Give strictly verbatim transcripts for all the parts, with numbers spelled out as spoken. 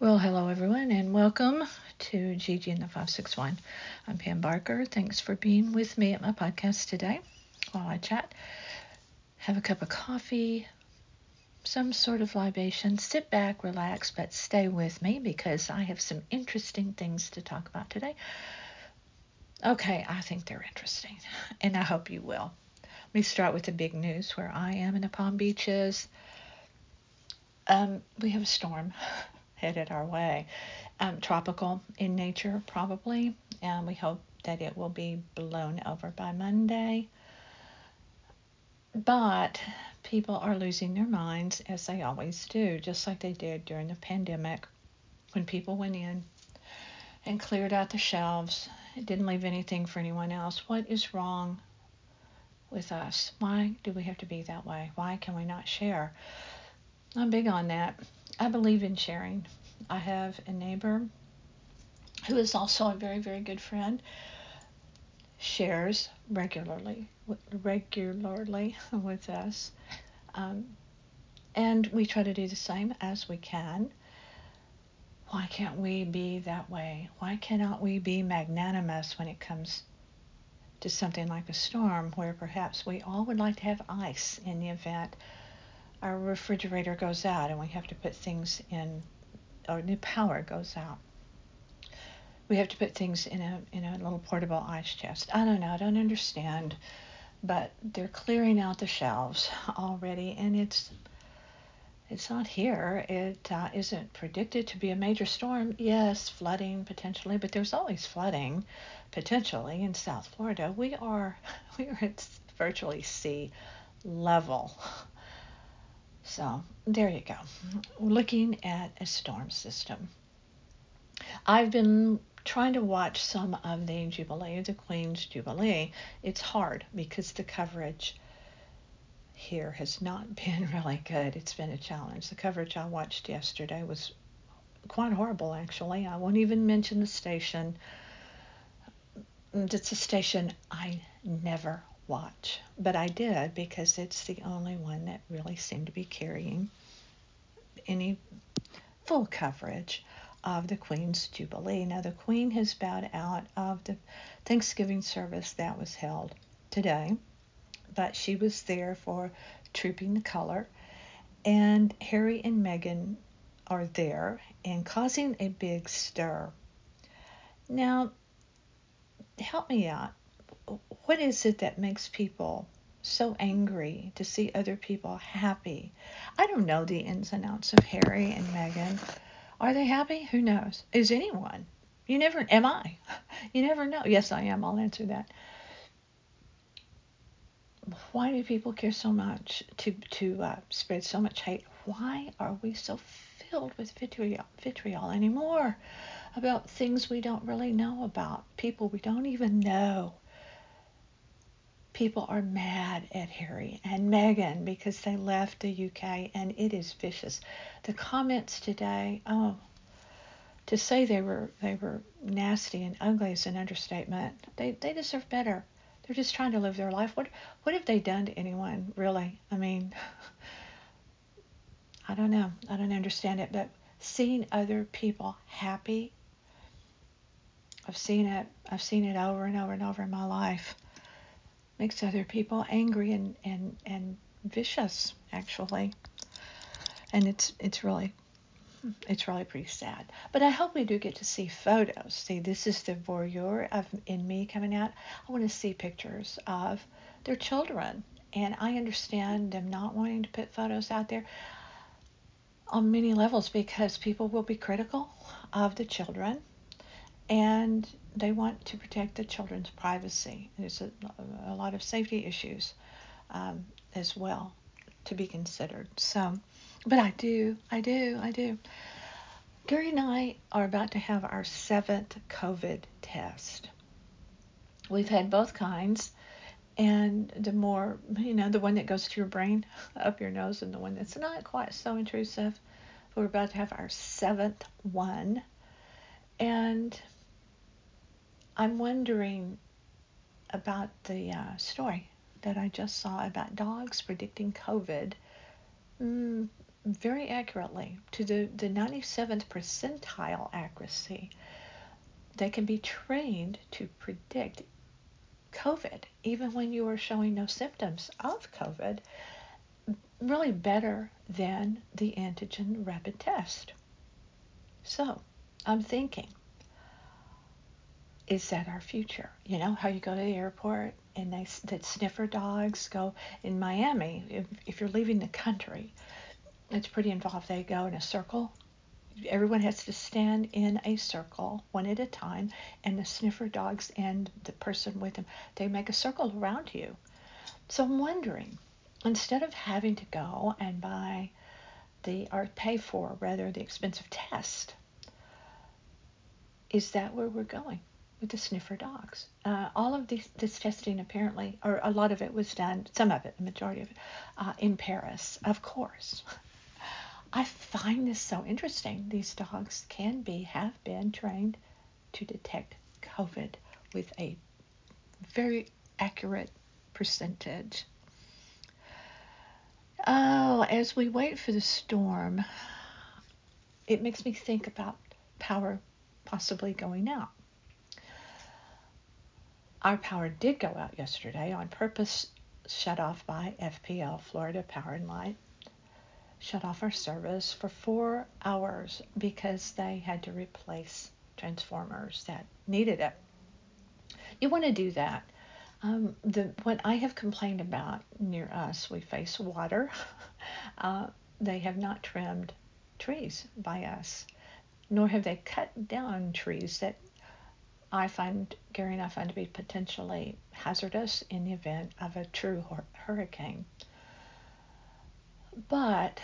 Well, hello everyone and welcome to Gigi and the five six one. I'm Pam Barker. Thanks for being with me at my podcast today while I chat. Have a cup of coffee, some sort of libation. Sit back, relax, but stay with me because I have some interesting things to talk about today. Okay, I think they're interesting and I hope you will. Let me start with the big news where I am in the Palm Beaches. Um, we have a storm headed our way. Um, tropical in nature, probably. And we hope that it will be blown over by Monday. But people are losing their minds, as they always do, just like they did during the pandemic when people went in and cleared out the shelves. It didn't leave anything for anyone else. What is wrong with us? Why do we have to be that way? Why can we not share? I'm big on that. I believe in sharing. I have a neighbor who is also a very, very good friend. Shares regularly, regularly with us. Um, and we try to do the same as we can. Why can't we be that way? Why cannot we be magnanimous when it comes to something like a storm where perhaps we all would like to have ice in the event our refrigerator goes out and we have to put things in, or the power goes out. We have to put things in a in a little portable ice chest. I don't know, I don't understand, but they're clearing out the shelves already, and it's it's not here. It uh, isn't predicted to be a major storm. Yes, flooding potentially, but there's always flooding potentially in South Florida. We are we are at virtually sea level. So there you go. Looking at a storm system. I've been trying to watch some of the Jubilee, the Queen's Jubilee. It's hard because the coverage here has not been really good. It's been a challenge. The coverage I watched yesterday was quite horrible, actually. I won't even mention the station. It's a station I never watch, but I did because it's the only one that really seemed to be carrying any full coverage of the Queen's Jubilee. Now, the Queen has bowed out of the Thanksgiving service that was held today, but she was there for Trooping the Color, and Harry and Meghan are there and causing a big stir. Now, help me out. What is it that makes people so angry to see other people happy? I don't know the ins and outs of Harry and Meghan. Are they happy? Who knows? Is anyone? You never, am I? You never know. Yes, I am. I'll answer that. Why do people care so much to, to uh, spread so much hate? Why are we so filled with vitriol, vitriol anymore about things we don't really know about, people we don't even know? People are mad at Harry and Meghan because they left the U K, and it is vicious. The comments today, oh, to say they were they were nasty and ugly is an understatement. They they deserve better. They're just trying to live their life. What what have they done to anyone, really? I mean, I don't know. I don't understand it, but seeing other people happy, I've seen it. I've seen it over and over and over in my life. Makes other people angry and, and, and vicious, actually. And it's it's really it's really pretty sad. But I hope we do get to see photos. See, this is the voyeur of in me coming out. I want to see pictures of their children. And I understand them not wanting to put photos out there on many levels because people will be critical of the children. And they want to protect the children's privacy. There's a, a lot of safety issues um, as well to be considered. So, but I do, I do, I do. Gary and I are about to have our seventh COVID test. We've had both kinds. And the more, you know, the one that goes to your brain, up your nose, and the one that's not quite so intrusive. But we're about to have our seventh one. And I'm wondering about the uh, story that I just saw about dogs predicting COVID. Mm, very accurately to the, the ninety-seventh percentile accuracy. They can be trained to predict COVID, even when you are showing no symptoms of COVID, really better than the antigen rapid test. So I'm thinking, is that our future? You know, how you go to the airport and they that sniffer dogs go in Miami. If, if you're leaving the country, it's pretty involved. They go in a circle. Everyone has to stand in a circle one at a time, and the sniffer dogs and the person with them, they make a circle around you. So I'm wondering, instead of having to go and buy the, or pay for rather, the expensive test, is that where we're going with the sniffer dogs? Uh, all of these, this testing apparently, or a lot of it was done, some of it, the majority of it, uh, in Paris, of course. I find this so interesting. These dogs can be, have been trained to detect COVID with a very accurate percentage. Oh, as we wait for the storm, it makes me think about power possibly going out. Our power did go out yesterday on purpose, shut off by F P L, Florida Power and Light. Shut off our service for four hours because they had to replace transformers that needed it. You want to do that. Um, the what I have complained about near us, we face water. uh, they have not trimmed trees by us, nor have they cut down trees that I find, Gary and I find to be potentially hazardous in the event of a true hor- hurricane. But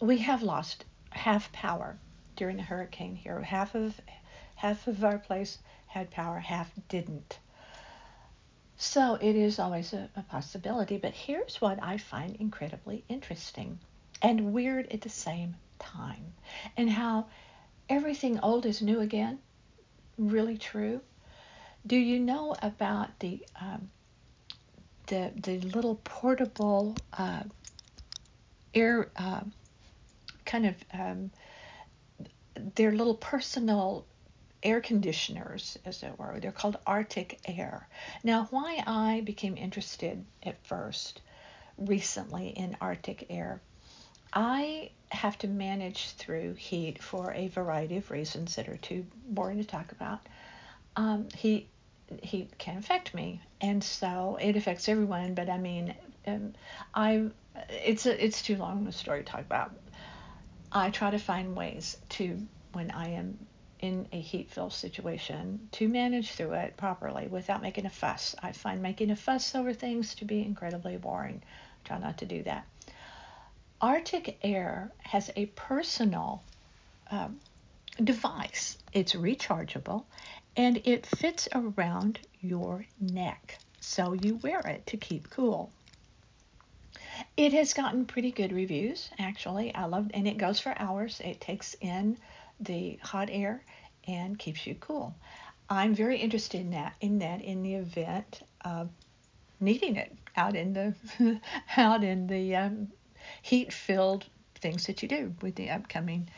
we have lost half power during the hurricane here. Half of half of our place had power, half didn't. So it is always a, a possibility. But here's what I find incredibly interesting and weird at the same time. And how everything old is new again. Really true. Do you know about the um, the the little portable uh, air uh, kind of um, their little personal air conditioners, as it were? They're called Arctic Air. Now, why I became interested at first recently in Arctic Air, I have to manage through heat for a variety of reasons that are too boring to talk about. Um, heat, heat can affect me, and so it affects everyone, but I mean, um, I it's a, it's too long a story to talk about. I try to find ways to, when I am in a heat-filled situation, to manage through it properly without making a fuss. I find making a fuss over things to be incredibly boring. I try not to do that. Arctic Air has a personal um, device. It's rechargeable, and it fits around your neck, so you wear it to keep cool. It has gotten pretty good reviews, actually. I love, and it goes for hours. It takes in the hot air and keeps you cool. I'm very interested in that. In that, in the event of needing it out in the out in the um, heat-filled things that you do with the upcoming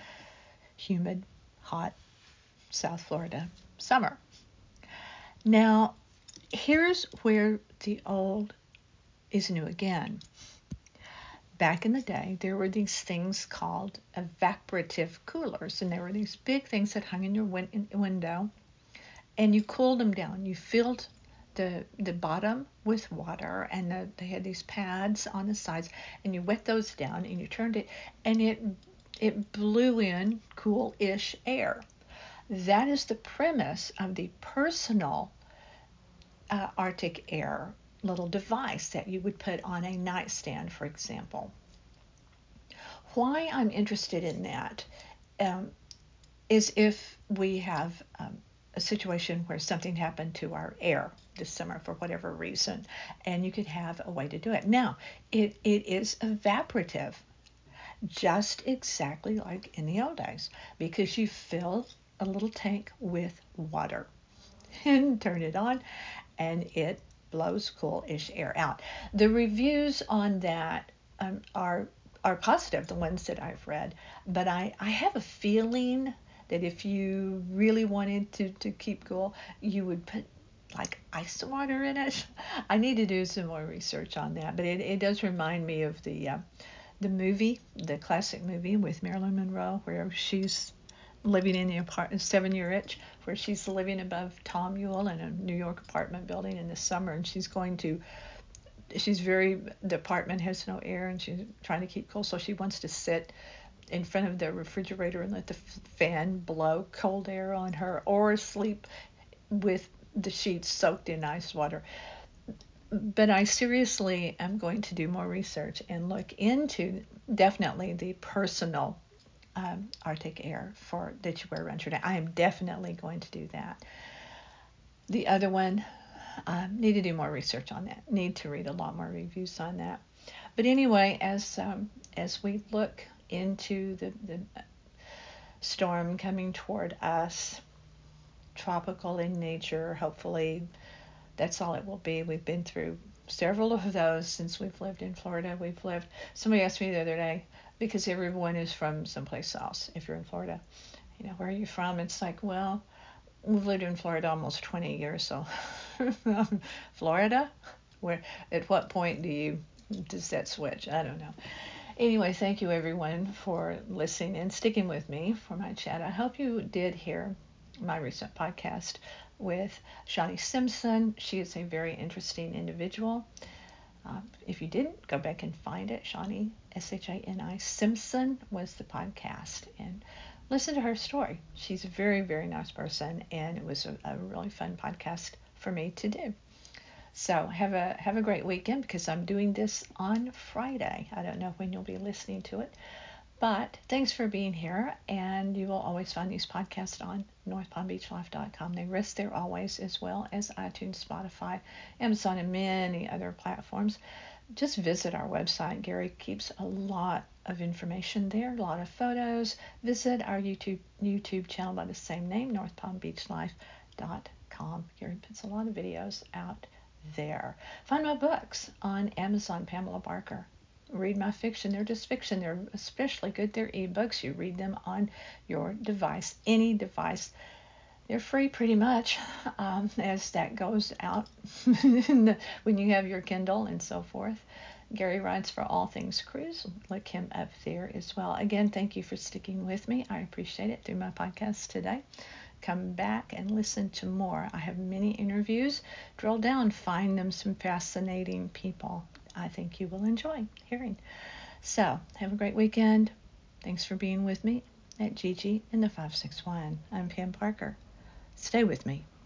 humid, hot South Florida summer. Now, here's where the old is new again. Back in the day, there were these things called evaporative coolers, and there were these big things that hung in your win- in window, and you cooled them down. You filled the the bottom with water, and the, they had these pads on the sides, and you wet those down and you turned it, and it it blew in cool-ish air. That is the premise of the personal uh, Arctic Air little device that you would put on a nightstand, for example. Why I'm interested in that um, is if we have um, a situation where something happened to our air this summer for whatever reason, and you could have a way to do it. Now, it, it is evaporative, just exactly like in the old days, because you fill a little tank with water and turn it on, and it blows cool-ish air out. The reviews on that um, are are positive, the ones that I've read. But I, I have a feeling that if you really wanted to, to keep cool, you would put like ice water in it. I need to do some more research on that. But it, it does remind me of the uh, the movie, the classic movie with Marilyn Monroe, where she's living in the apartment, Seven Year Itch, where she's living above Tom Ewell in a New York apartment building in the summer, and she's going to, she's very, the apartment has no air, and she's trying to keep cool, so she wants to sit in front of the refrigerator and let the fan blow cold air on her, or sleep with the sheets soaked in ice water. But I seriously am going to do more research and look into definitely the personal Um, Arctic Air for that you wear around your neck. I am definitely going to do that. The other one, I um, need to do more research on that. Need to read a lot more reviews on that. But anyway, as um, as we look into the, the storm coming toward us, tropical in nature, hopefully that's all it will be. We've been through several of those since we've lived in Florida. We've lived, somebody asked me the other day, because everyone is from someplace else. If you're in Florida, you know, where are you from? It's like, well, we've lived in Florida almost twenty years, so Florida? Where? At what point do you, does that switch? I don't know. Anyway, thank you everyone for listening and sticking with me for my chat. I hope you did hear my recent podcast with Shani Simpson. She is a very interesting individual. Uh, if you didn't, go back and find it. Shani, S H A N I, Simpson was the podcast. And listen to her story. She's a very, very nice person. And it was a, a really fun podcast for me to do. So have a have a great weekend, because I'm doing this on Friday. I don't know when you'll be listening to it. But thanks for being here. And you will always find these podcasts on North Palm Beach Life dot com. They rest there always, as well as iTunes, Spotify, Amazon, and many other platforms. Just visit our website. Gary keeps a lot of information there, a lot of photos. Visit our YouTube YouTube channel by the same name, North Palm Beach Life dot com. Gary puts a lot of videos out there. Find my books on Amazon, Pamela Barker. Read my fiction. They're just fiction. They're especially good. They're ebooks. You read them on your device, any device. They're free pretty much um, as that goes out when you have your Kindle and so forth. Gary writes for All Things Cruise. Look him up there as well. Again, thank you for sticking with me. I appreciate it through my podcast today. Come back and listen to more. I have many interviews. Drill down, find them some fascinating people. I think you will enjoy hearing. So, have a great weekend. Thanks for being with me at Gigi and the five six one. I'm Pam Parker. Stay with me.